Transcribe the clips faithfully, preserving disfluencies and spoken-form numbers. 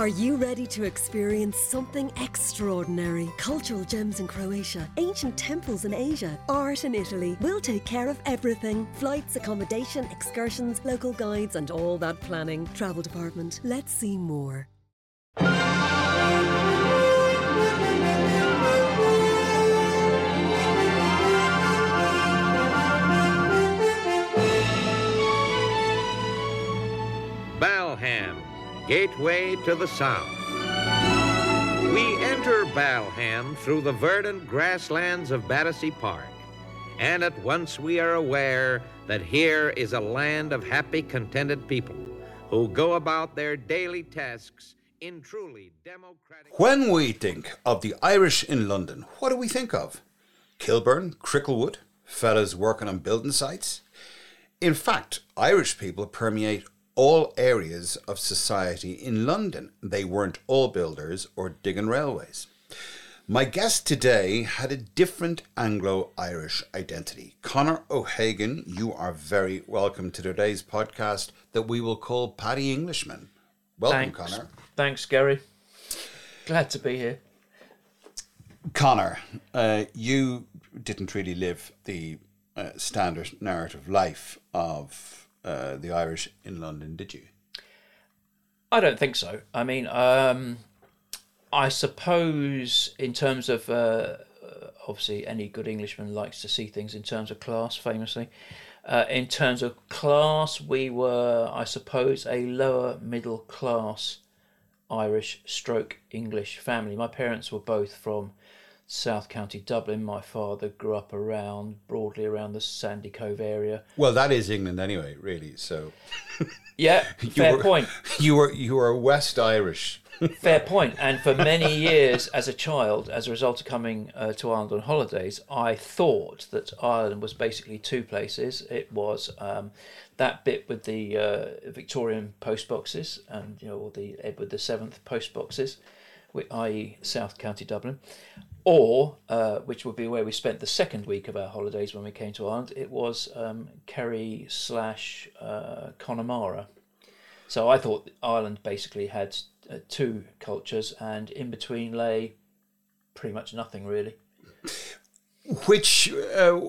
Are you ready to experience something extraordinary? Cultural gems in Croatia, ancient temples in Asia, art in Italy. We'll take care of everything. Flights, accommodation, excursions, local guides and all that planning. Travel department. Let's see more. Balham, gateway to the south. We enter Balham through the verdant grasslands of Battersea Park, and at once we are aware that here is a land of happy, contented people who go about their daily tasks in truly democratic... When we think of the Irish in London, what do we think of? Kilburn, Cricklewood, fellas working on building sites? In fact, Irish people permeate all areas of society in London. They weren't all builders or digging railways. My guest today had a different Anglo-Irish identity. Connor O'Hagan, you are very welcome to today's podcast that we will call Paddy Englishman. Welcome, Thanks. Connor. Thanks, Gary. Glad to be here. Connor, uh, you didn't really live the uh, standard narrative life of... Uh, the Irish in London, did you? I don't think so. I mean, um, I suppose in terms of, uh, obviously any good Englishman likes to see things in terms of class, famously. Uh, in terms of class, we were, I suppose, a lower middle class Irish stroke English family. My parents were both from South County Dublin. My father grew up around, broadly around the Sandy Cove area. Well, that is England anyway, really, so... Yeah, fair you were, point. You were you were West Irish. Fair point. And for many years as a child, as a result of coming uh, to Ireland on holidays, I thought that Ireland was basically two places. It was um, that bit with the uh, Victorian postboxes and, you know, all the Edward the Seventh postboxes, that is. South County Dublin. Or, uh, which would be where we spent the second week of our holidays when we came to Ireland, it was um, Kerry slash uh, Connemara. So I thought Ireland basically had uh, two cultures, and in between lay pretty much nothing, really. Which uh,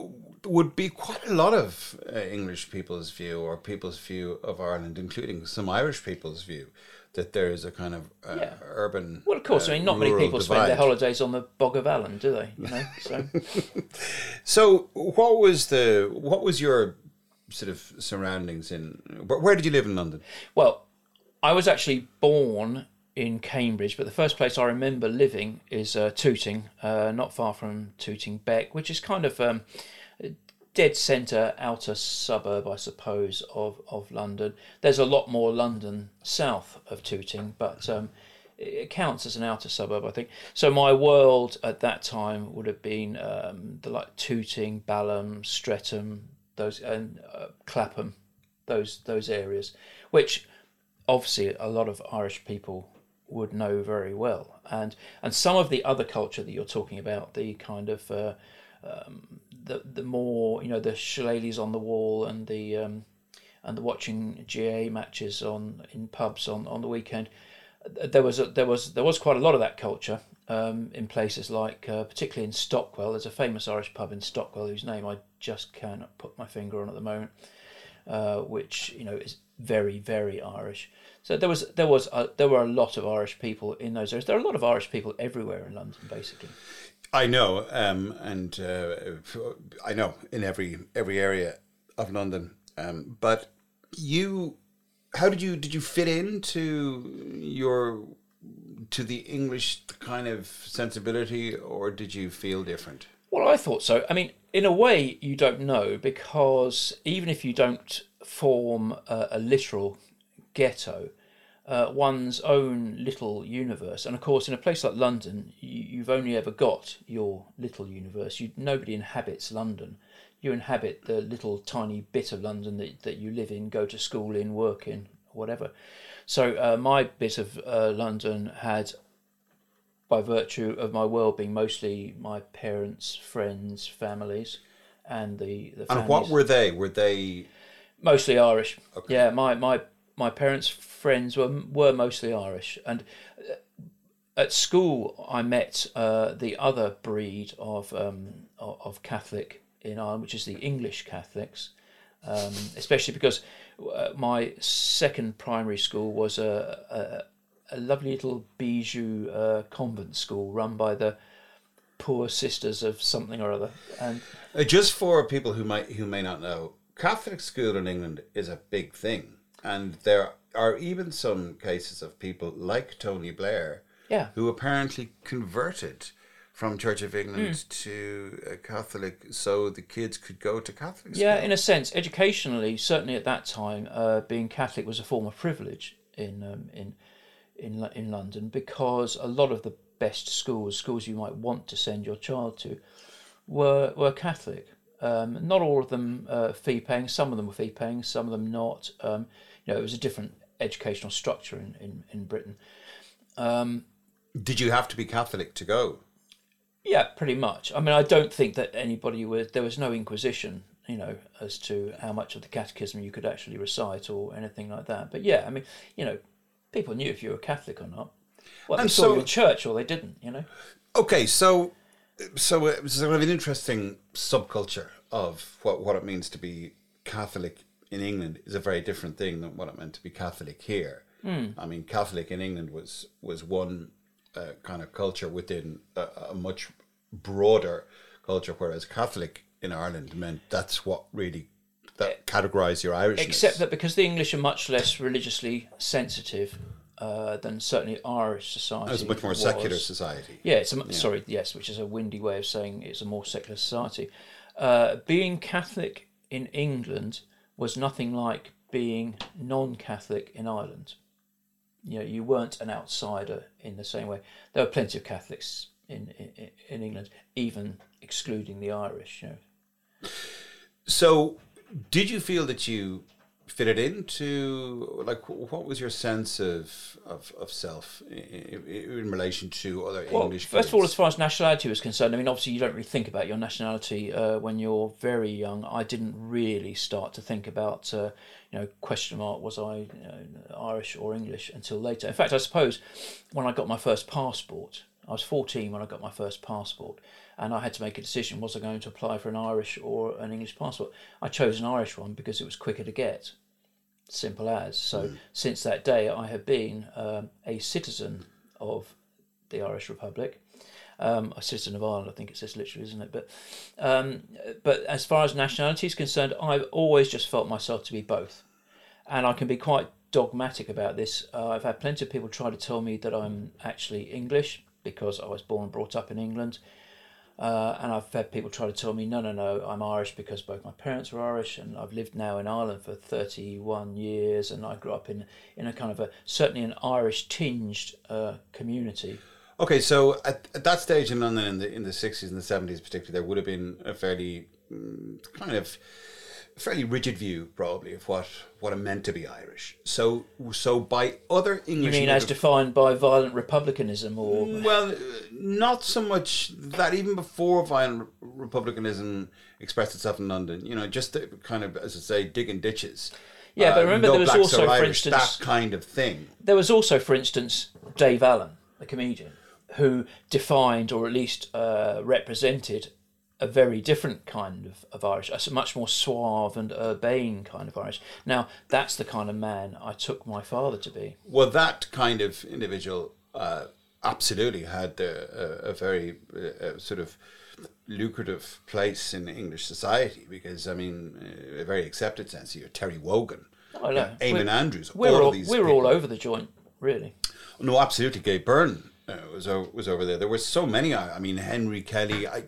would be quite a lot of uh, English people's view, or people's view of Ireland, including some Irish people's view. That there is a kind of uh, yeah. urban. Well, of course, uh, I mean, not many people divide. Spend their holidays on the Bog of Allen, do they? You know, so. So, what was the what was your sort of surroundings in? Where did you live in London? Well, I was actually born in Cambridge, but the first place I remember living is uh, Tooting, uh, not far from Tooting Beck, which is kind of um, dead centre, outer suburb, I suppose, of, of London. There's a lot more London south of Tooting, but um, it counts as an outer suburb, I think. So my world at that time would have been um, the like Tooting, Balham, Streatham, those and uh, Clapham, those those areas, which obviously a lot of Irish people would know very well, and and some of the other culture that you're talking about, the kind of uh, Um, the the more, you know, the shillelaghs on the wall and the um, and the watching G A A matches on in pubs on, on the weekend, there was a, there was there was quite a lot of that culture um, in places like uh, particularly in Stockwell. There's a famous Irish pub in Stockwell whose name I just cannot put my finger on at the moment, uh, which, you know, is very very Irish. So there was there was a, there were a lot of Irish people in those areas. There are a lot of Irish people everywhere in London, basically. I know, um, and uh, I know in every every area of London. Um, but you, how did you did you fit into your to the English kind of sensibility, or did you feel different? Well, I thought so. I mean, in a way, you don't know, because even if you don't form a, a literal ghetto, Uh, one's own little universe, and of course in a place like London you, you've only ever got your little universe. You, nobody inhabits London. You inhabit the little tiny bit of London that, that you live in, go to school in, work in, whatever. So uh, my bit of uh, London had, by virtue of my world being mostly my parents, friends, families, and the, the families. And what were they? Were they mostly Irish? Okay. Yeah, my my my parents' friends were were mostly Irish, and at school I met uh, the other breed of um, of Catholic in Ireland, which is the English Catholics, um, especially because my second primary school was a a, a lovely little bijou uh, convent school run by the Poor Sisters of something or other. And just for people who might who may not know, Catholic school in England is a big thing, and there are even some cases of people like Tony Blair, yeah, who apparently converted from Church of England mm. to Catholic so the kids could go to Catholic school. Yeah, in a sense, educationally, certainly at that time, uh, being Catholic was a form of privilege in um, in in in London, because a lot of the best schools, schools you might want to send your child to, were were Catholic. Um, not all of them uh, fee-paying. Some of them were fee-paying, some of them not. Um, you know, it was a different educational structure in, in, in Britain. Um, Did you have to be Catholic to go? Yeah, pretty much. I mean, I don't think that anybody was... There was no inquisition, you know, as to how much of the catechism you could actually recite or anything like that. But yeah, I mean, you know, people knew if you were Catholic or not. Well, they and saw so, you in church or they didn't, you know. Okay, so... So it was sort of an interesting subculture of what, what it means to be Catholic in England is a very different thing than what it meant to be Catholic here. Mm. I mean, Catholic in England was was one uh, kind of culture within a, a much broader culture, whereas Catholic in Ireland meant that's what really that categorised your Irishness. Except that because the English are much less religiously sensitive. Uh, than certainly Irish society. It's a much more was. secular society. Yeah, it's a, yeah, sorry, yes, which is a windy way of saying it's a more secular society. Uh, being Catholic in England was nothing like being non-Catholic in Ireland. You know, you weren't an outsider in the same way. There were plenty of Catholics in in, in England, even excluding the Irish. You know. So, did you feel that you fitted into, like, what was your sense of of, of self in, in, in relation to other well, English first kids? Of all, as far as nationality was concerned, I mean, obviously you don't really think about your nationality uh, when you're very young. I didn't really start to think about, uh, you know, question mark, was I you know, Irish or English until later. In fact, I suppose when I got my first passport, I was fourteen when I got my first passport, and I had to make a decision, was I going to apply for an Irish or an English passport? I chose an Irish one because it was quicker to get. Simple as. So mm. since that day, I have been um, a citizen of the Irish Republic, um, a citizen of Ireland. I think it says literally, isn't it? But um, but as far as nationality is concerned, I've always just felt myself to be both, and I can be quite dogmatic about this. Uh, I've had plenty of people try to tell me that I'm actually English because I was born and brought up in England, uh, and I've had people try to tell me, no, no, no, I'm Irish because both my parents were Irish, and I've lived now in Ireland for thirty-one years, and I grew up in, in a kind of a, certainly an Irish-tinged uh, community. Okay, so at, at that stage in London, in the in the sixties and the seventies particularly, there would have been a fairly mm, kind of fairly rigid view, probably, of what, what it meant to be Irish. So, so by other English... You mean as defined by violent republicanism or... Well, not so much that, even before violent republicanism expressed itself in London, you know, just the kind of, as I say, digging ditches. Yeah, but remember uh, no there was also, Irish, for instance... That kind of thing. There was also, for instance, Dave Allen, the comedian, who defined or at least uh, represented a very different kind of, of Irish, a much more suave and urbane kind of Irish. Now, that's the kind of man I took my father to be. Well, that kind of individual uh, absolutely had a, a, a very uh, sort of lucrative place in English society because, I mean, a very accepted sense. You're Terry Wogan, oh, you know, Eamon Andrews, we're all, all of these We're people. all over the joint, really. No, absolutely. Gay Byrne uh, was, was over there. There were so many. I, I mean, Henry Kelly... I,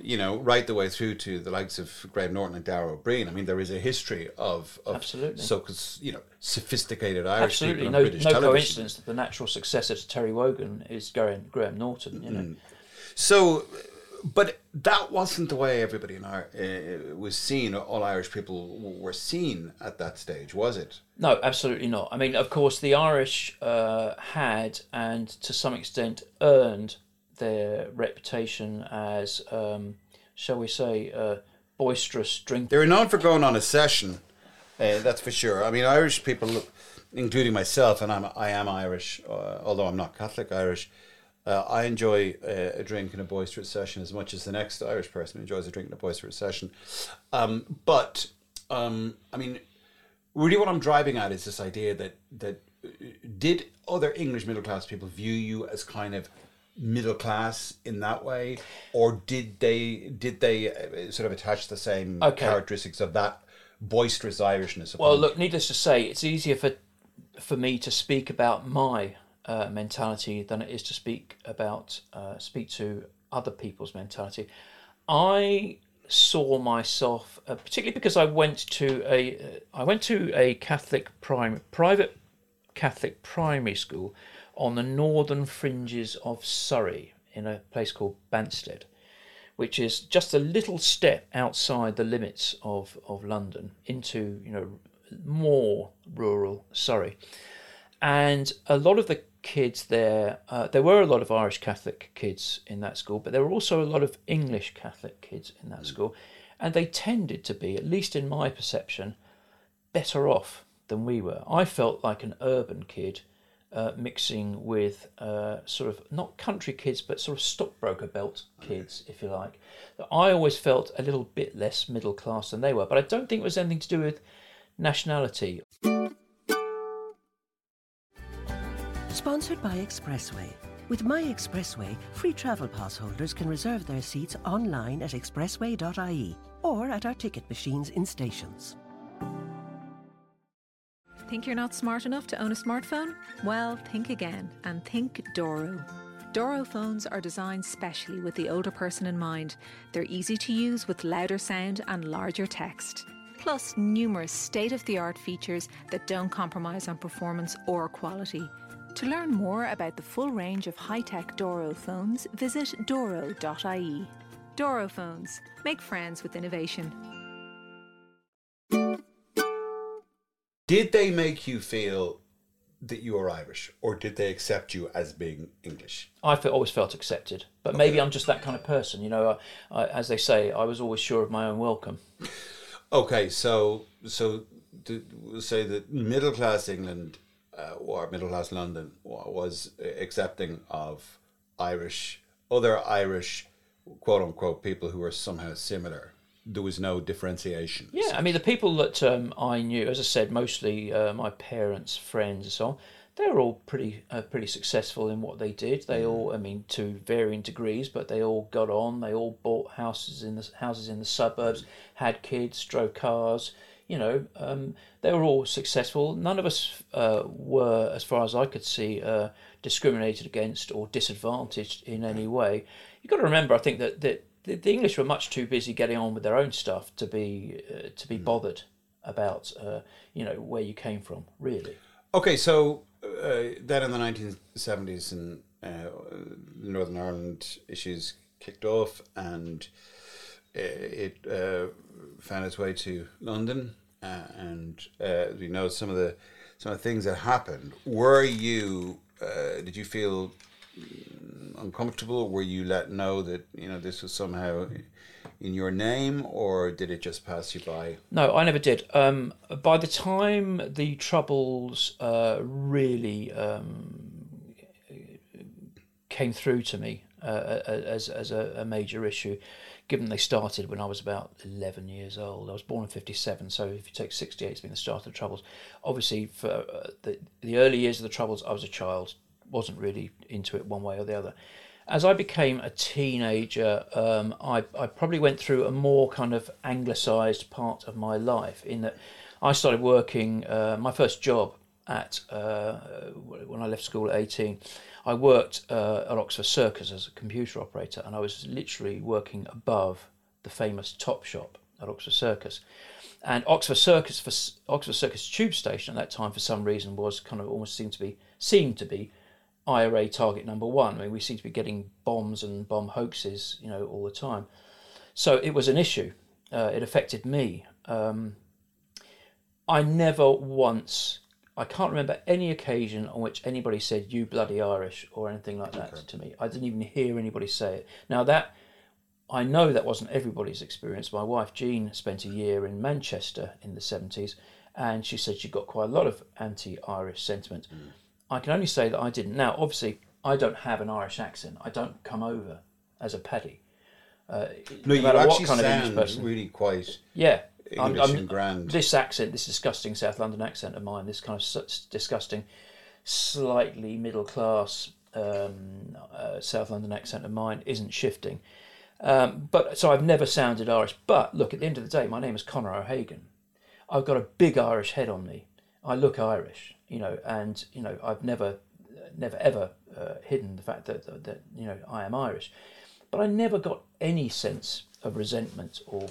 you know, right the way through to the likes of Graham Norton and Dara O'Briain. I mean, there is a history of, of absolutely so you know sophisticated Irish absolutely. people on no, British no television. Coincidence that the natural successor to Terry Wogan is Graham, Graham Norton. You know, mm. so but that wasn't the way everybody in Ireland uh, was seen. All Irish people were seen at that stage, was it? No, absolutely not. I mean, of course, the Irish uh, had and to some extent earned their reputation as, um, shall we say, uh, boisterous drinkers. They were known for going on a session, uh, that's for sure. I mean, Irish people including myself, and I'm I am Irish, uh, although I'm not Catholic Irish. Uh, I enjoy a, a drink and a boisterous session as much as the next Irish person enjoys a drink and a boisterous session. Um, but um, I mean, really, what I'm driving at is this idea that that did other English middle class people view you as kind of middle class in that way, or did they did they sort of attach the same okay. characteristics of that boisterous Irishness? Well, look, needless to say, it's easier for for me to speak about my. Uh, mentality than it is to speak about uh, speak to other people's mentality. I saw myself, uh, particularly because I went to a uh, I went to a Catholic prime private Catholic primary school on the northern fringes of Surrey in a place called Banstead, which is just a little step outside the limits of of London into, you know, more rural Surrey, and a lot of the kids there, uh, there were a lot of Irish Catholic kids in that school, but there were also a lot of English Catholic kids in that mm. school, and they tended to be, at least in my perception, better off than we were. I felt like an urban kid uh, mixing with uh, sort of, not country kids, but sort of stockbroker belt kids, okay. if you like. I always felt a little bit less middle class than they were, but I don't think it was anything to do with nationality. Sponsored by Expressway. With My Expressway, free travel pass holders can reserve their seats online at expressway dot I E or at our ticket machines in stations. Think you're not smart enough to own a smartphone? Well, think again and think Doro. Doro phones are designed specially with the older person in mind. They're easy to use with louder sound and larger text. Plus numerous state-of-the-art features that don't compromise on performance or quality. To learn more about the full range of high-tech Doro phones, visit doro dot I E. Doro phones. Make friends with innovation. Did they make you feel that you were Irish, or did they accept you as being English? I feel, always felt accepted, but okay. maybe I'm just that kind of person. You know, I, I, as they say, I was always sure of my own welcome. Okay, so so to say that middle-class England... Uh, or middle-class London was accepting of Irish, other Irish, quote-unquote, people who were somehow similar. There was no differentiation. Yeah, I mean, the people that um, I knew, as I said, mostly uh, my parents, friends and so on, they were all pretty uh, pretty successful in what they did. They mm-hmm. all, I mean, to varying degrees, but they all got on. They all bought houses in the, houses in the suburbs, had kids, drove cars. You know, um, they were all successful. None of us uh, were, as far as I could see, uh, discriminated against or disadvantaged in any way. You've got to remember, I think, that, that the English were much too busy getting on with their own stuff to be uh, to be mm. bothered about, uh, you know, where you came from, really. Okay, so uh, then in the nineteen seventies, and uh, Northern Ireland issues kicked off, and it uh, found its way to London, uh, and uh, you know, some of the some of the things that happened. Were you? Uh, did you feel uncomfortable? Were you let know that, you know, this was somehow in your name, or did it just pass you by? No, I never did. Um, by the time the Troubles uh, really um, came through to me uh, as as a, a major issue. Given they started when I was about eleven years old. I was born in fifty-seven, so if you take sixty-eight, it's been the start of the Troubles. Obviously, for uh, the, the early years of the Troubles, I was a child, wasn't really into it one way or the other. As I became a teenager, um, I, I probably went through a more kind of anglicised part of my life, in that I started working, uh, my first job at uh, when I left school at eighteen, I worked uh, at Oxford Circus as a computer operator, and I was literally working above the famous Top Shop at Oxford Circus. And Oxford Circus, for Oxford Circus Tube Station at that time, for some reason, was kind of almost seemed to be seemed to be I R A target number one. I mean, we seemed to be getting bombs and bomb hoaxes, you know, all the time. So it was an issue. Uh, it affected me. Um, I never once. I can't remember any occasion on which anybody said, "You bloody Irish," or anything like that okay. to me. I didn't even hear anybody say it. Now that, I know that wasn't everybody's experience. My wife Jean spent a year in Manchester in the seventies and she said she got quite a lot of anti-Irish sentiment. Mm. I can only say that I didn't. Now, obviously, I don't have an Irish accent. I don't come over as a Paddy. Uh, no, no you matter actually what kind sound of English person, really quite yeah, English I'm, I'm, and grand. This accent, this disgusting South London accent of mine, this kind of disgusting, slightly middle-class um, uh, South London accent of mine isn't shifting. Um, but so I've never sounded Irish. But look, at the end of the day, my name is Connor O'Hagan. I've got a big Irish head on me. I look Irish, you know, and you know I've never, never ever uh, hidden the fact that, that that you know I am Irish. But I never got any sense of resentment or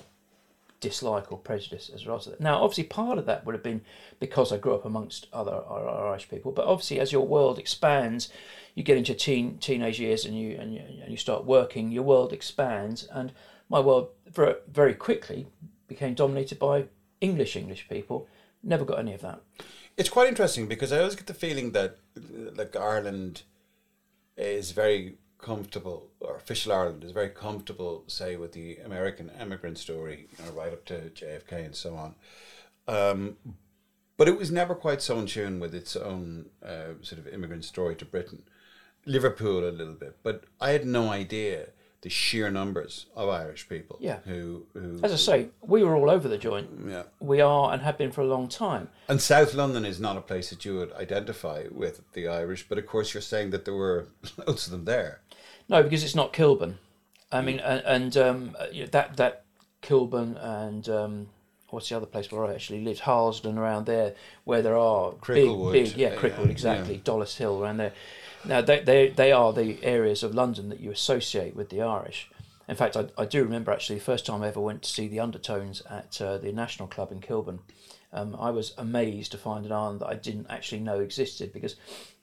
dislike or prejudice as a result of that. Now, obviously, part of that would have been because I grew up amongst other Irish people. But obviously, as your world expands, you get into teen teenage years and you and you, and you start working. Your world expands, and my world very, very quickly became dominated by English English people. Never got any of that. It's quite interesting because I always get the feeling that like Ireland is very comfortable, or official Ireland is very comfortable, say, with the American immigrant story, you know, right up to J F K and so on. Um, but it was never quite so in tune with its own uh, sort of immigrant story to Britain. Liverpool a little bit, but I had no idea the sheer numbers of Irish people. Yeah. Who, who as I say, we were all over the joint. Yeah. We are and have been for a long time. And South London is not a place that you would identify with the Irish, but of course you're saying that there were loads of them there. No, because it's not Kilburn. I mean, and, and um, you know, that that Kilburn and um, what's the other place where I actually lived? Harlesden, around there, where there are Cricklewood, big, big, yeah, Cricklewood, yeah, exactly, yeah. Dollis Hill, around there. Now they they they are the areas of London that you associate with the Irish. In fact, I I do remember actually the first time I ever went to see the Undertones at uh, the National Club in Kilburn. Um, I was amazed to find an island that I didn't actually know existed, because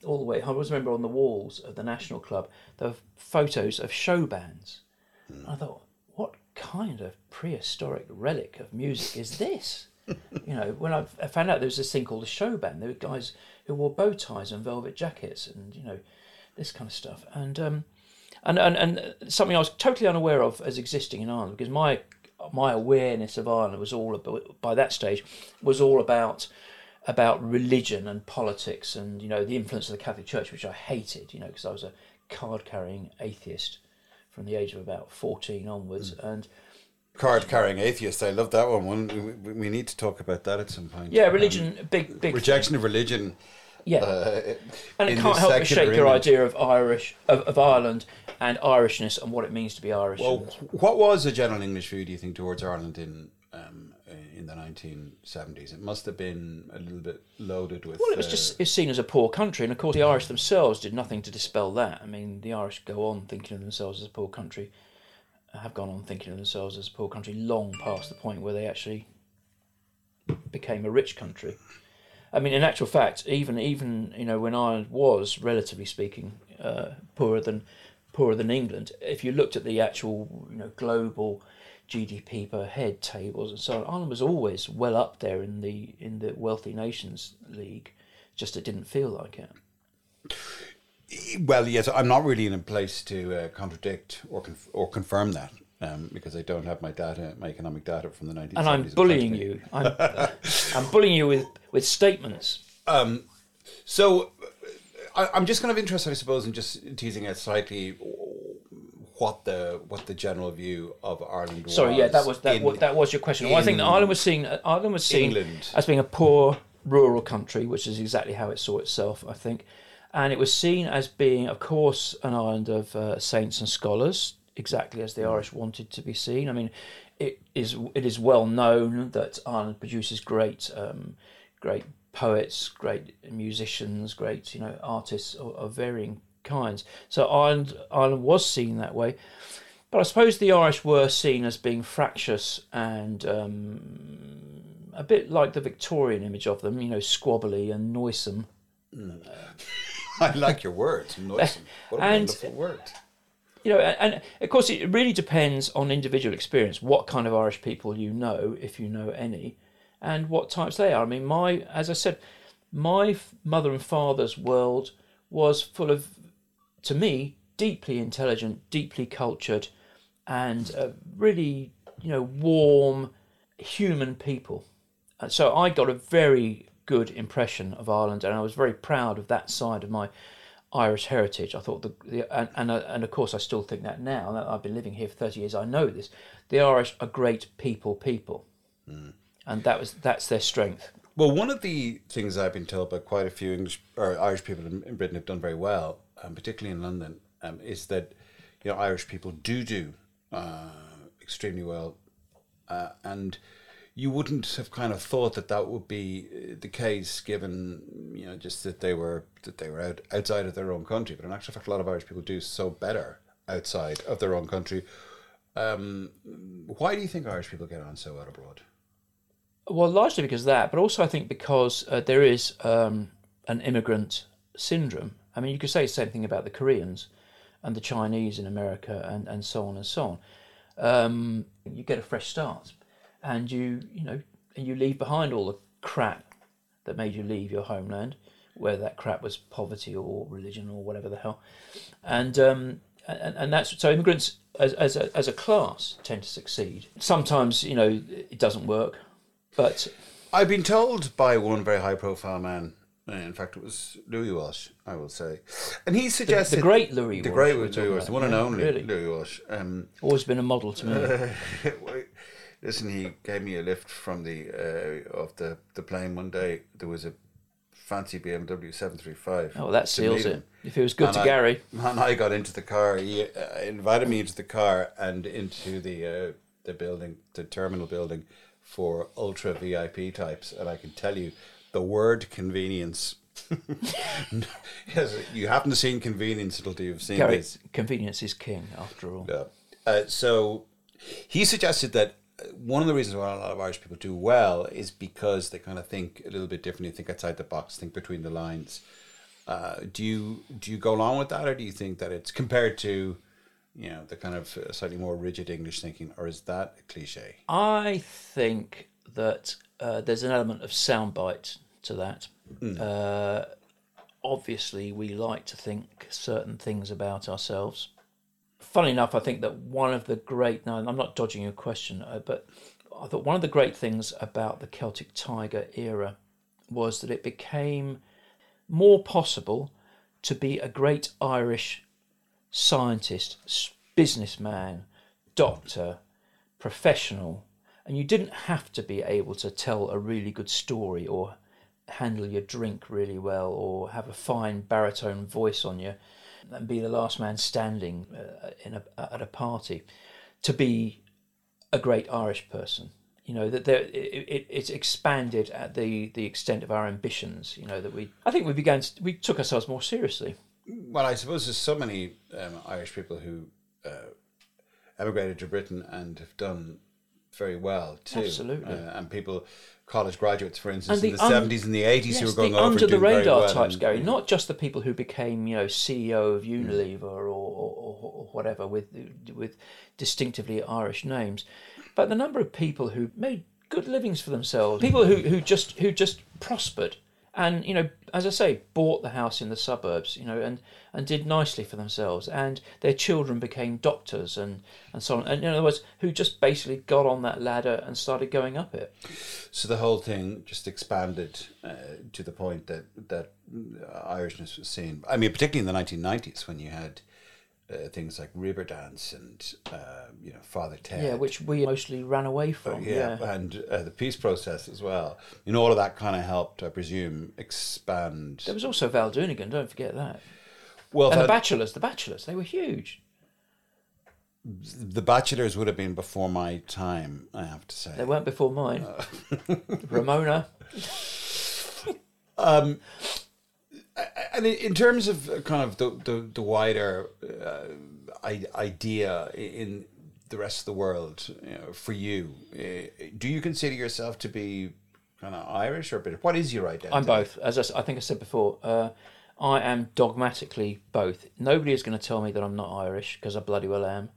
all the way, I always remember on the walls of the National Club, there were photos of show bands. Mm. I thought, what kind of prehistoric relic of music is this? You know, when I, I found out there was this thing called a show band, there were guys who wore bow ties and velvet jackets and, you know, this kind of stuff. And um, and, and, and something I was totally unaware of as existing in Ireland, because my... my awareness of Ireland was all about, by that stage, was all about about religion and politics and, you know, the influence of the Catholic Church, which I hated, you know, because I was a card-carrying atheist from the age of about fourteen onwards. Mm. And card-carrying atheist, I love that one. One we, we need to talk about that at some point. Yeah, religion, um, big big rejection thing. Of religion. Yeah, uh, and it can't help but shape your idea of Irish, of, of Ireland and Irishness and what it means to be Irish. Well, what was the general English view, do you think, towards Ireland in um, in the nineteen seventies? It must have been a little bit loaded with. Well, it was uh, just it's seen as a poor country, and of course the Irish themselves did nothing to dispel that. I mean, the Irish go on thinking of themselves as a poor country, have gone on thinking of themselves as a poor country long past the point where they actually became a rich country. I mean, in actual fact, even even you know, when Ireland was, relatively speaking, uh, poorer than poorer than England, if you looked at the actual, you know, global G D P per head tables and so on, Ireland was always well up there in the in the wealthy nations league. Just it didn't feel like it. Well, yes, I'm not really in a place to uh, contradict or conf- or confirm that. Um, because I don't have my data, my economic data from the nineteen seventies. And I'm bullying you. I'm, uh, I'm bullying you with, with statements. Um, so I, I'm just kind of interested, I suppose, in just teasing out slightly what the what the general view of Ireland was. Sorry, yeah, that was that, in, was, that was your question. Well, I think that Ireland was seen Ireland was seen England. as being a poor rural country, which is exactly how it saw itself, I think, and it was seen as being, of course, an island of uh, saints and scholars. Exactly as the Irish wanted to be seen. I mean, it is it is well known that Ireland produces great, um, great poets, great musicians, great you know artists of, of varying kinds. So Ireland Ireland was seen that way, but I suppose the Irish were seen as being fractious and um, a bit like the Victorian image of them. You know, squabbly and noisome. Mm. I like your words, noisome. What a and, wonderful word. You know, and of course, it really depends on individual experience, what kind of Irish people you know, if you know any, and what types they are. I mean, my, as I said, my mother and father's world was full of, to me, deeply intelligent, deeply cultured, and uh, really, you know, warm human people. So I got a very good impression of Ireland, and I was very proud of that side of my Irish heritage. I thought the, the and, and and of course I still think that now. That I've been living here for thirty years. I know this. The Irish are great people, people, mm. and that was that's their strength. Well, one of the things I've been told by quite a few English or Irish people in, in Britain have done very well, um, particularly in London, um, is that you know Irish people do do uh, extremely well, uh, and. You wouldn't have kind of thought that that would be the case, given you know just that they were that they were out, outside of their own country. But in actual fact, a lot of Irish people do so better outside of their own country. Um, why do you think Irish people get on so well abroad? Well, largely because of that, but also I think because uh, there is um, an immigrant syndrome. I mean, you could say the same thing about the Koreans and the Chinese in America, and, and so on and so on. Um, you get a fresh start. And you, you know, and you leave behind all the crap that made you leave your homeland, whether that crap was poverty or religion or whatever the hell, and um, and, and that's so immigrants as as a, as a class tend to succeed. Sometimes you know it doesn't work, but I've been told by one very high profile man. In fact, it was Louis Walsh, I will say, and he suggested the, the great Louis, the Walsh, great Louis Walsh, Walsh, the one yeah, and only really. Louis Walsh. Um, Always been a model to me. Listen, he gave me a lift from the uh, off the, the plane one day. There was a fancy B M W seven thirty-five. Oh, well, that seals it. If it was good and to I, Gary. And I got into the car. He uh, invited me into the car and into the uh, the building, the terminal building for ultra V I P types. And I can tell you, the word convenience. Yes, you haven't seen convenience until you've seen Gary, this. Convenience is king, after all. Yeah. Uh, so he suggested that. One of the reasons why a lot of Irish people do well is because they kind of think a little bit differently, think outside the box, think between the lines. Uh, do you do you go along with that, or do you think that it's compared to, you know, the kind of slightly more rigid English thinking, or is that a cliche? I think that uh, there's an element of soundbite to that. Mm. Uh, obviously, we like to think certain things about ourselves. Funnily enough, I think that one of the great... Now, I'm not dodging your question, uh, but I thought one of the great things about the Celtic Tiger era was that it became more possible to be a great Irish scientist, businessman, doctor, professional, and you didn't have to be able to tell a really good story or handle your drink really well or have a fine baritone voice on you and be the last man standing uh, in a, at a party, to be a great Irish person. You know that there, it, it, it's expanded at the, the extent of our ambitions. You know that we, I think we began, to, we took ourselves more seriously. Well, I suppose there's so many um, Irish people who uh, emigrated to Britain and have done very well too. Absolutely, uh, and people. College graduates, for instance, in the seventies and the eighties, yes, who were going over and doing very well. Under the radar types, Gary, not just the people who became, you know, C E O of Unilever mm. or, or, or whatever with with distinctively Irish names, but the number of people who made good livings for themselves, people who, who just who just prospered, and you know, as I say, bought the house in the suburbs, you know, and, and did nicely for themselves, and their children became doctors and, and so on. And in other words, who just basically got on that ladder and started going up it. So the whole thing just expanded uh, to the point that that Irishness was seen. I mean, particularly in the nineteen nineties when you had uh, things like Riverdance and uh, you know Father Ted. Yeah, which we mostly ran away from. Uh, yeah, yeah, and uh, the peace process as well. You know, all of that kind of helped, I presume, expand. There was also Val Doonican. Don't forget that. Well, and the Bachelors, the Bachelors, they were huge. The Bachelors would have been before my time, I have to say. They weren't before mine. Uh. Ramona. um, and in terms of kind of the the, the wider uh, idea in the rest of the world, you know, for you, do you consider yourself to be kind of Irish or British? What is your identity? I'm both. As I, I think I said before. Uh, I am dogmatically both. Nobody is going to tell me that I'm not Irish, because I bloody well am.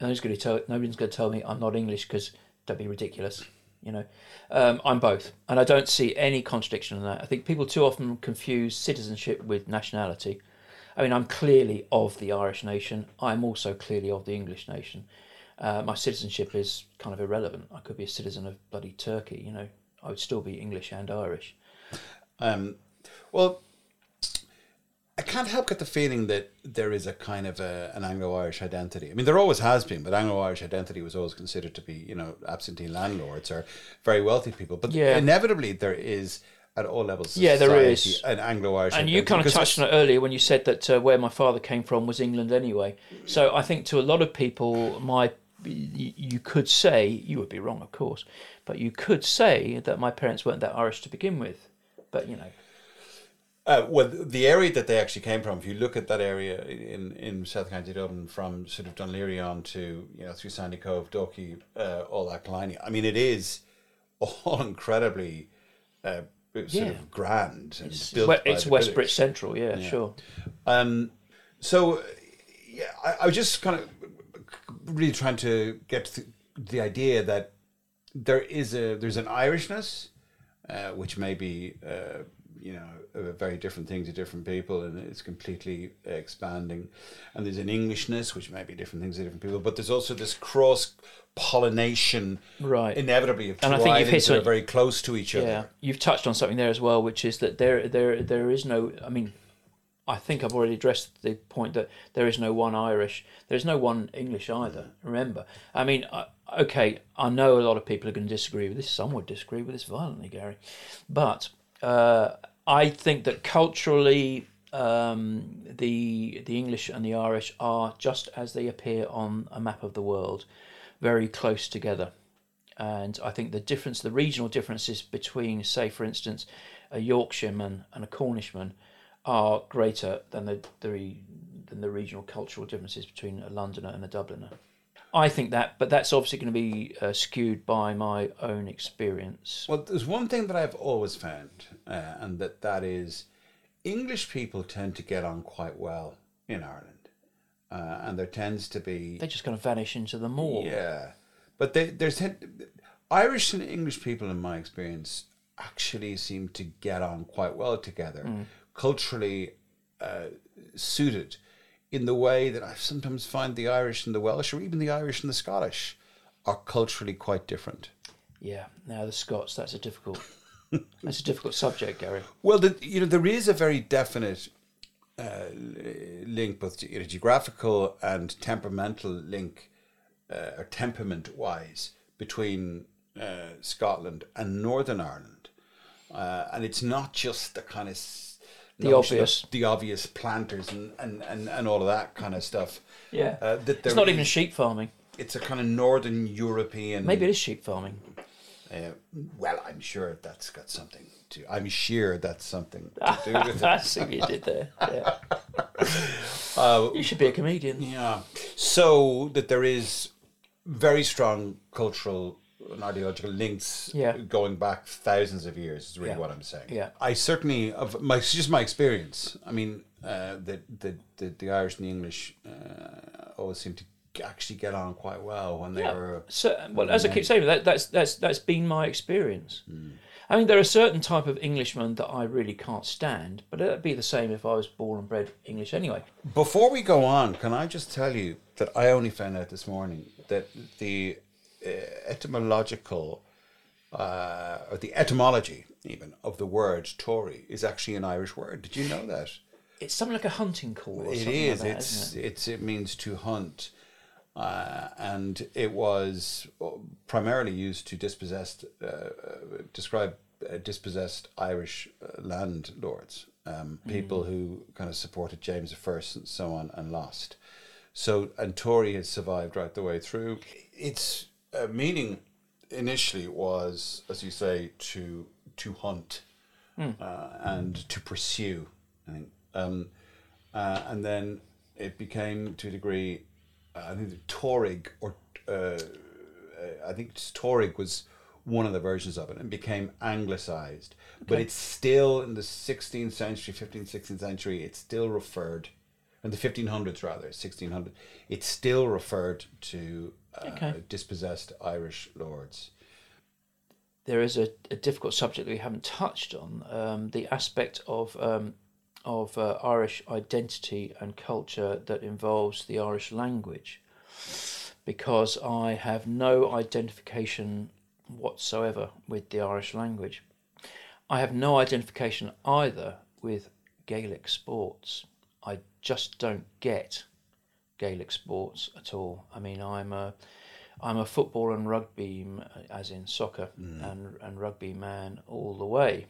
Nobody's going to tell, nobody's going to tell me I'm not English, because that'd be ridiculous. You know, um, I'm both. And I don't see any contradiction in that. I think people too often confuse citizenship with nationality. I mean, I'm clearly of the Irish nation. I'm also clearly of the English nation. Uh, my citizenship is kind of irrelevant. I could be a citizen of bloody Turkey, you know, I would still be English and Irish. Um, well, I can't help get the feeling that there is a kind of a, an Anglo-Irish identity. I mean, there always has been, but Anglo-Irish identity was always considered to be, you know, absentee landlords or very wealthy people. But yeah. inevitably there is, at all levels of yeah, society, there is. an Anglo-Irish and identity. And you kind of touched on it earlier when you said that uh, where my father came from was England anyway. So I think to a lot of people, my you could say, you would be wrong, of course, but you could say that my parents weren't that Irish to begin with. But, you know... Uh, well, the area that they actually came from, if you look at that area in, in South County Dublin, from sort of Dunleary on to, you know, through Sandy Cove, Dorky, uh, all that Killiney, I mean, it is all incredibly uh, sort yeah. of grand. And it's built it's, it's West British Central, yeah, yeah. sure. Um, so, yeah, I, I was just kind of really trying to get to the idea that there is a, there's an Irishness, uh, which may be... Uh, you know, very different things to different people, and it's completely expanding. And there's an Englishness, which may be different things to different people, but there's also this cross-pollination, right? Inevitably, of and I think you've hit on, very close to each yeah, other. You've touched on something there as well, which is that there, there, there is no. I mean, I think I've already addressed the point that there is no one Irish, there is no one English either. Yeah. Remember, I mean. I, okay, I know a lot of people are going to disagree with this. Some would disagree with this violently, Gary, but. Uh, I think that culturally, um, the the English and the Irish are just as they appear on a map of the world, very close together. And I think the difference, the regional differences between, say, for instance, a Yorkshireman and a Cornishman, are greater than the, the than the regional cultural differences between a Londoner and a Dubliner. I think that, but that's obviously going to be uh, skewed by my own experience. Well, there's one thing that I've always found, uh, and that that is English people tend to get on quite well in Ireland. Uh, and there tends to be... They just kind of vanish into the morgue. Yeah. But they, there's Irish and English people, in my experience, actually seem to get on quite well together, mm. culturally uh, suited, in the way that I sometimes find the Irish and the Welsh, or even the Irish and the Scottish, are culturally quite different. Yeah, now the Scots, that's a difficult that's a difficult subject, Gary. Well, the, you know, there is a very definite uh, link, both you know, geographical and temperamental link, uh, or temperament-wise, between uh, Scotland and Northern Ireland. Uh, and it's not just the kind of... The obvious, the obvious planters and, and, and, and all of that kind of stuff. Yeah, uh, that it's not even sheep farming. It's a kind of northern European. Maybe it is sheep farming. Uh, well, I'm sure that's got something to. I'm sure that's something to do with it. I see what you did there. Yeah. uh, you should be a comedian. Yeah. So that there is very strong cultural and ideological links yeah. going back thousands of years is really yeah. what I'm saying. Yeah, I certainly, of my just my experience, I mean, uh, the, the, the, the Irish and the English uh, always seem to actually get on quite well when they yeah. were... So, well, as I keep saying, that, that's that's that's been my experience. Mm. I mean, there are certain type of Englishmen that I really can't stand, but it would be the same if I was born and bred English anyway. Before we go on, can I just tell you that I only found out this morning that the... etymological uh, or the etymology even of the word Tory is actually an Irish word. Did you know that? It's something like a hunting call or it something is. Like that, it's, isn't it? It's, it means to hunt uh, and it was primarily used to dispossessed uh, describe uh, dispossessed Irish uh, landlords, um, people mm. who kind of supported James the First and so on and lost. So, and Tory has survived right the way through. It's Uh, meaning initially was, as you say, to to hunt mm. uh, and to pursue, I think. Um, uh, and then it became, to a degree, uh, I think the Torrig, or uh, I think Torrig was one of the versions of it, and became anglicised. Okay. But it's still, in the sixteenth century, fifteenth, sixteenth century, it's still referred, in the fifteen hundreds rather, sixteen hundred, it's still referred to Uh, okay. dispossessed Irish lords. There is a, a difficult subject that we haven't touched on, um, the aspect of um, of uh, Irish identity and culture that involves the Irish language, because I have no identification whatsoever with the Irish language. I have no identification either with Gaelic sports. I just don't get Gaelic sports at all. I mean, I'm a I'm a football and rugby, as in soccer, mm. and and rugby man all the way.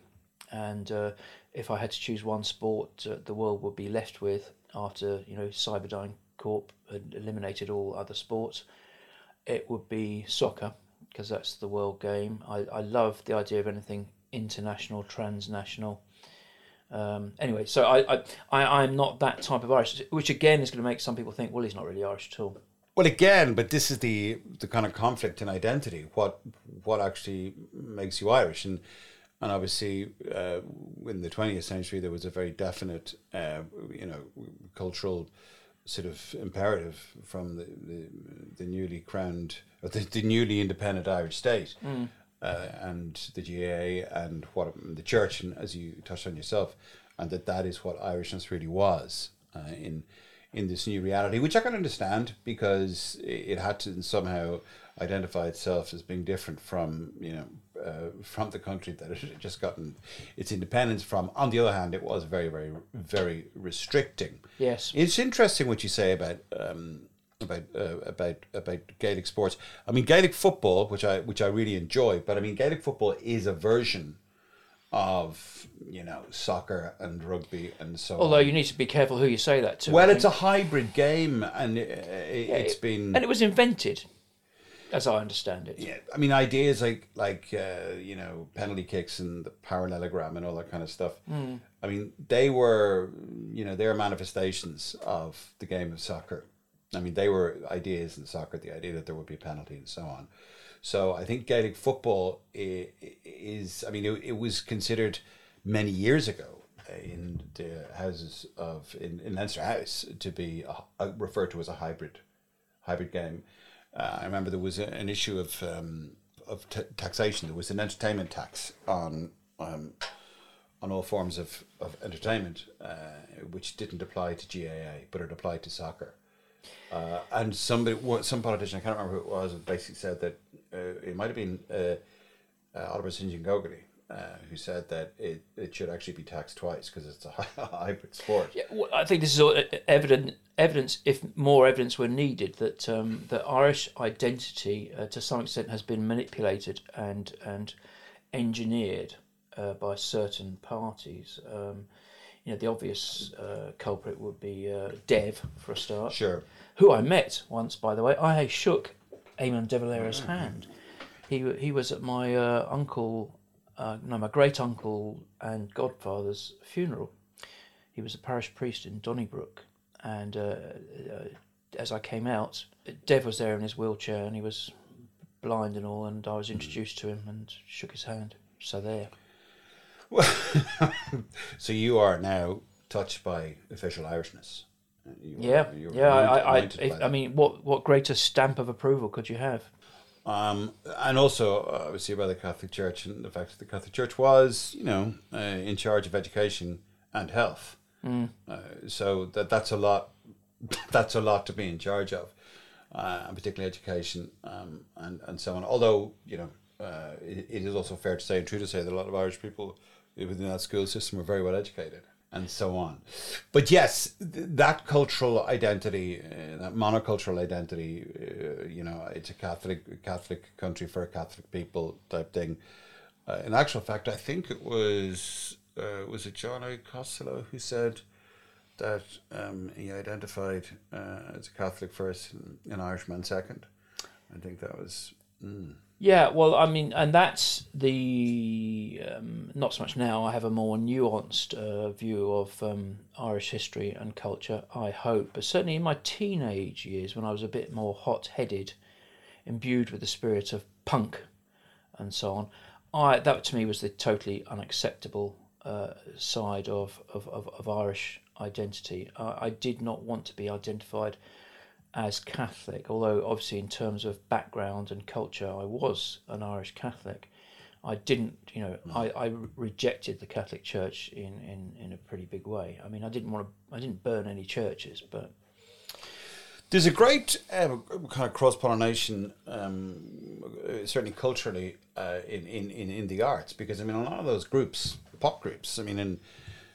And uh, if I had to choose one sport, uh, the world would be left with after, you know, Cyberdyne Corp had eliminated all other sports. It would be soccer, because that's the world game. I, I love the idea of anything international, transnational. Um, anyway, so I, I, I, I'm not that type of Irish, which again is going to make some people think, well, he's not really Irish at all. Well, again, but this is the the kind of conflict in identity. What what actually makes you Irish? And and obviously, uh, in the twentieth century, there was a very definite, uh, you know, cultural sort of imperative from the the, the newly crowned, or the, the newly independent Irish state, mm. uh, and the G A A and what the church, and as you touched on yourself, and that that is what Irishness really was uh, in. in this new reality, which I can understand, because it had to somehow identify itself as being different from, you know, uh, from the country that it had just gotten its independence from. On the other hand, it was very, very, very restricting. Yes. It's interesting what you say about um, about uh, about about Gaelic sports. I mean, Gaelic football, which I which I really enjoy, but I mean, Gaelic football is a version of, you know, soccer and rugby and so on. Although you need to be careful who you say that to. Well, it's a hybrid game, and it, it, yeah, it's been... And it was invented, as I understand it. Yeah, I mean, ideas like, like uh, you know, penalty kicks and the parallelogram and all that kind of stuff. Mm. I mean, they were, you know, they were manifestations of the game of soccer. I mean, they were ideas in soccer, the idea that there would be a penalty and so on. So I think Gaelic football is, I mean, it was considered many years ago in the houses of, in, in Leinster House, to be a, referred to as a hybrid hybrid game. Uh, I remember there was an issue of um, of t- taxation. There was an entertainment tax on um, on all forms of, of entertainment, uh, which didn't apply to G A A, but it applied to soccer. Uh, and somebody, some politician, I can't remember who it was, basically said that uh, it might have been uh, uh, Oliver Saint John Gogarty, uh, who said that it, it should actually be taxed twice because it's a hybrid sport. Yeah, well, I think this is all evident, evidence, if more evidence were needed, that um, the Irish identity uh, to some extent has been manipulated and and engineered uh, by certain parties. Um, you know, the obvious uh, culprit would be uh, Dev, for a start. Sure. Who I met once, by the way. I shook Eamon De Valera's hand. He he was at my uh, uncle, uh, no, my great uncle and godfather's funeral. He was a parish priest in Donnybrook, and uh, uh, as I came out, Dev was there in his wheelchair, and he was blind and all, and I was introduced to him and shook his hand. So there. Well, so you are now touched by official Irishness. You yeah, were, you were yeah. I, I, I, I mean, what, what greater stamp of approval could you have? Um, and also, obviously, by the Catholic Church, and the fact that the Catholic Church was, you know, uh, in charge of education and health. Mm. Uh, so that that's a lot. That's a lot to be in charge of, uh, and particularly education um, and and so on. Although, you know, uh, it, it is also fair to say and true to say that a lot of Irish people within that school system were very well educated. And so on. But yes, th- that cultural identity, uh, that monocultural identity, uh, you know, it's a Catholic Catholic country for a Catholic people type thing. Uh, in actual fact, I think it was, uh, was it John O'Costello who said that um, he identified uh, as a Catholic first and an Irishman second. I think that was... Mm. Yeah, well, I mean, and that's the, um, not so much now, I have a more nuanced uh, view of um, Irish history and culture, I hope. But certainly in my teenage years, when I was a bit more hot-headed, imbued with the spirit of punk and so on, I that to me was the totally unacceptable uh, side of, of, of, of Irish identity. Uh, I did not want to be identified as Catholic, although obviously in terms of background and culture, I was an Irish Catholic. I didn't, you know, mm. I, I rejected the Catholic Church in, in, in a pretty big way. I mean, I didn't want to, I didn't burn any churches, but... There's a great uh, kind of cross-pollination, um, certainly culturally, uh, in, in, in the arts, because, I mean, a lot of those groups, pop groups, I mean, and,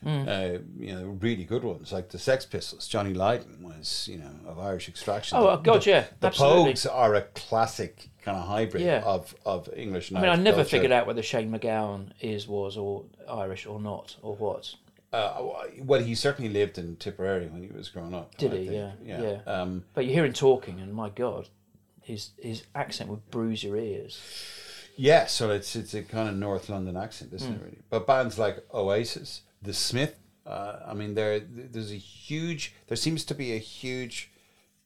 mm. uh, you know, really good ones, like the Sex Pistols. Johnny Lydon was, you know, of Irish extraction. Oh, the, God, the, yeah, The absolutely. Pogues are a classic kind of hybrid yeah. of, of English and I mean, Irish I never culture. Figured out whether Shane McGowan is, was, or Irish or not, or what. Uh, well, he certainly lived in Tipperary when he was growing up. Did I he? Think. Yeah, yeah. yeah. Um, but you hear him talking, and my God, his his accent would bruise your ears. Yeah, so it's it's a kind of North London accent, isn't mm. it? Really, but bands like Oasis, The Smiths. Uh, I mean, there there's a huge. There seems to be a huge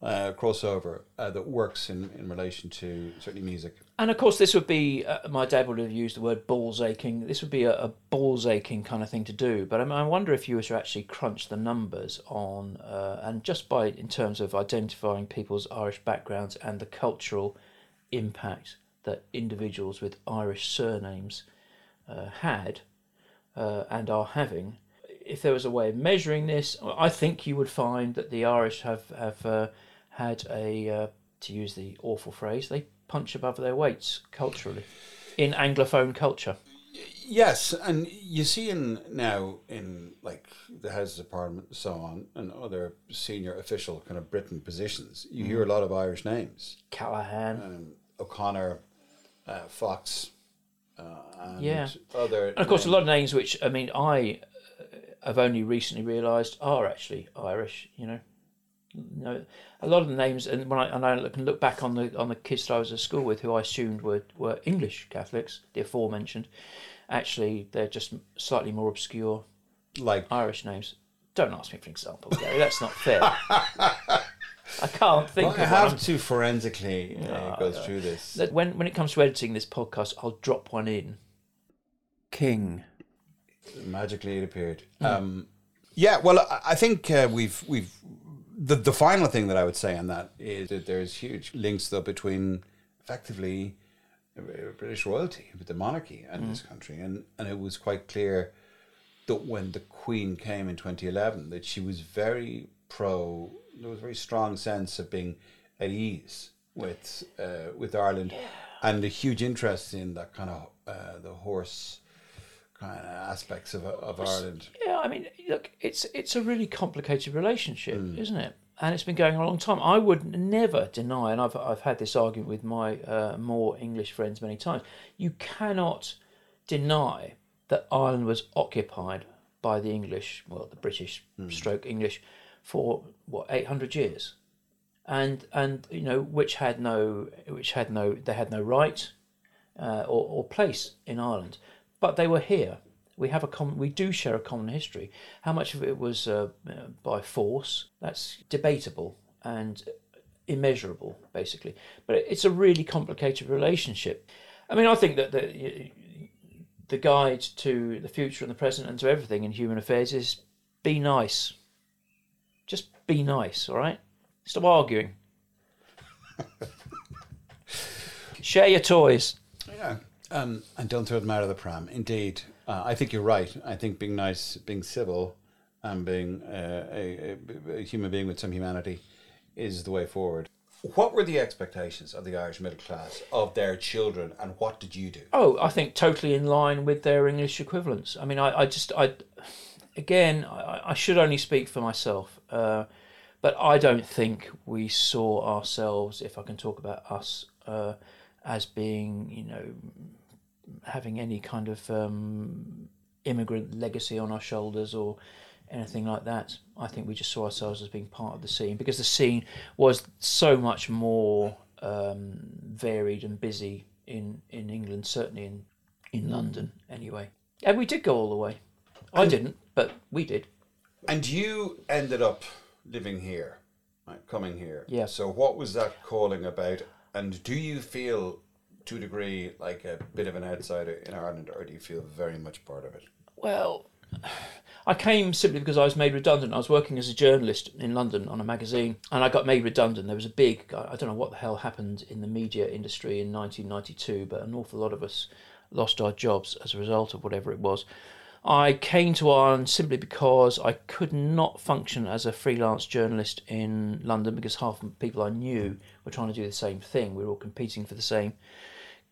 uh, crossover uh, that works in, in relation to certainly music. And of course, this would be, uh, my dad would have used the word balls aching. This would be a, a balls aching kind of thing to do. But I, mean, I wonder if you were to actually crunch the numbers on, uh, and just by, in terms of identifying people's Irish backgrounds and the cultural impact that individuals with Irish surnames uh, had uh, and are having, if there was a way of measuring this, I think you would find that the Irish have, have uh, had a, uh, to use the awful phrase, they punch above their weights culturally in Anglophone culture. Yes, and you see in now in like the Houses of Parliament and so on, and other senior official kind of Britain positions, you mm. hear a lot of Irish names. Callaghan, um, O'Connor, uh, Fox, uh, and yeah. other. And of course, names. A lot of names which I mean I have only recently realised are actually Irish. You know. No, a lot of the names, and when I and I look, look back on the on the kids that I was at school with, who I assumed were, were English Catholics, the aforementioned, actually they're just slightly more obscure, like Irish names. Don't ask me for an example, Gary. That's not fair. I can't think. Well, of I have one. To forensically uh, oh, go through this. When when it comes to editing this podcast, I'll drop one in. King. Magically, it appeared. Mm. Um, yeah. Well, I think uh, we've we've. The the final thing that I would say on that is that there's huge links, though, between effectively British royalty, with the monarchy, and mm. this country. And, and it was quite clear that when the Queen came in twenty eleven, that she was very pro, there was a very strong sense of being at ease with uh, with Ireland yeah. and a huge interest in that kind of, uh, the horse kind of aspects of of Ireland. Yeah, I mean, look, it's it's a really complicated relationship, mm. isn't it? And it's been going on a long time. I would never deny, and I've I've had this argument with my uh, more English friends many times. You cannot deny that Ireland was occupied by the English, well, the British mm. stroke English, for what eight hundred years, and and you know which had no which had no they had no right uh, or or place in Ireland. But they were here. We have a common, we do share a common history. How much of it was uh, by force? That's debatable and immeasurable, basically. But it's a really complicated relationship. I mean, I think that the the guide to the future and the present and to everything in human affairs is be nice. Just be nice, all right? Stop arguing. Share your toys. Yeah. Um, and don't throw them out of the pram. Indeed, uh, I think you're right. I think being nice, being civil, and being uh, a, a human being with some humanity is the way forward. What were the expectations of the Irish middle class of their children, and what did you do? Oh, I think totally in line with their English equivalents. I mean, I, I just, I, again, I, I should only speak for myself, uh, but I don't think we saw ourselves, if I can talk about us, uh, as being, you know, having any kind of um, immigrant legacy on our shoulders or anything like that. I think we just saw ourselves as being part of the scene, because the scene was so much more um, varied and busy in, in England, certainly in, in London anyway. And we did go all the way. I and, didn't, but we did. And you ended up living here, right, coming here. Yeah. So what was that calling about? And do you feel, to a degree, like a bit of an outsider in Ireland, or do you feel very much part of it? Well, I came simply because I was made redundant. I was working as a journalist in London on a magazine, and I got made redundant. There was a big, I don't know what the hell happened in the media industry in nineteen ninety-two, but an awful lot of us lost our jobs as a result of whatever it was. I came to Ireland simply because I could not function as a freelance journalist in London because half the people I knew were trying to do the same thing. We were all competing for the same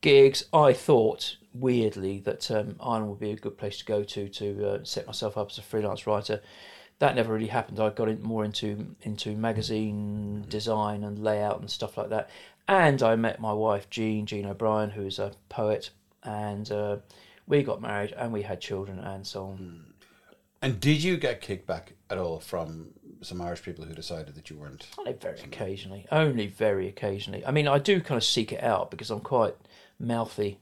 gigs. I thought, weirdly, that um, Ireland would be a good place to go to to uh, set myself up as a freelance writer. That never really happened. I got in more into into magazine design and layout and stuff like that. And I met my wife, Jean, Jean O'Brien, who is a poet, and uh, we got married and we had children and so on. And did you get kickback at all from some Irish people who decided that you weren't? Only very occasionally. Only very occasionally. I mean, I do kind of seek it out because I'm quite mouthy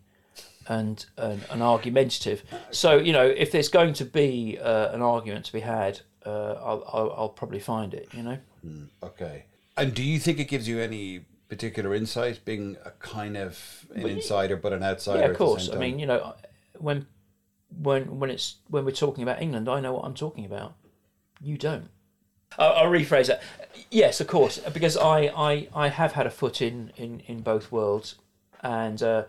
and and, and argumentative. So, you know, if there's going to be uh, an argument to be had, uh, I'll, I'll, I'll probably find it, you know? Mm, okay. And do you think it gives you any particular insight, being a kind of an well, insider but an outsider? Yeah, of course. I mean, you know, when when when it's when we're talking about England, I know what I'm talking about. You don't. I'll, I'll rephrase that. Yes, of course, because I, I, I have had a foot in, in, in both worlds, and uh,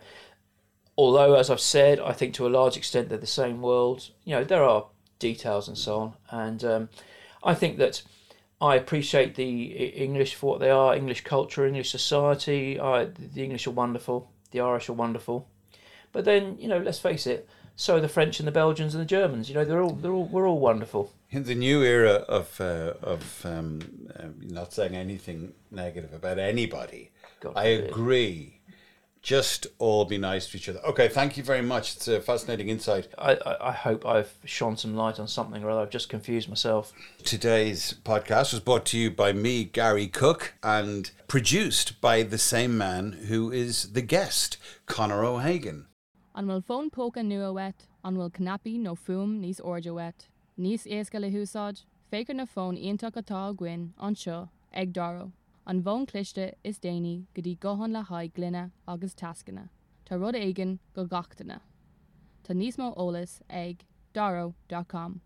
although, as I've said, I think to a large extent they're the same world. You know, there are details and so on, and um, I think that. I appreciate the English for what they are, English culture, English society. I, the English are wonderful. The Irish are wonderful. But then, you know, let's face it, so are the French and the Belgians and the Germans. You know, they're all, they're all, we're all wonderful. In the new era of, uh, of um, um, not saying anything negative about anybody, God, I agree. Just all be nice to each other. Okay, thank you very much. It's a fascinating insight. I, I, I hope I've shone some light on something, or other. I've just confused myself. Today's podcast was brought to you by me, Gary Cook, and produced by the same man who is the guest, Connor O'Hagan. An wil phone póca nua wet, an wil canapi no fum nis orja wet. Nis eisca le húsaj, faker na phone iantak atá gwin, an seo, ag Doro. An bhón cliste is déine go dtí gohan le haid glunne agus tascana, tá rud éigean go gachtainna. Tá níos mó eolas ag daro dot com.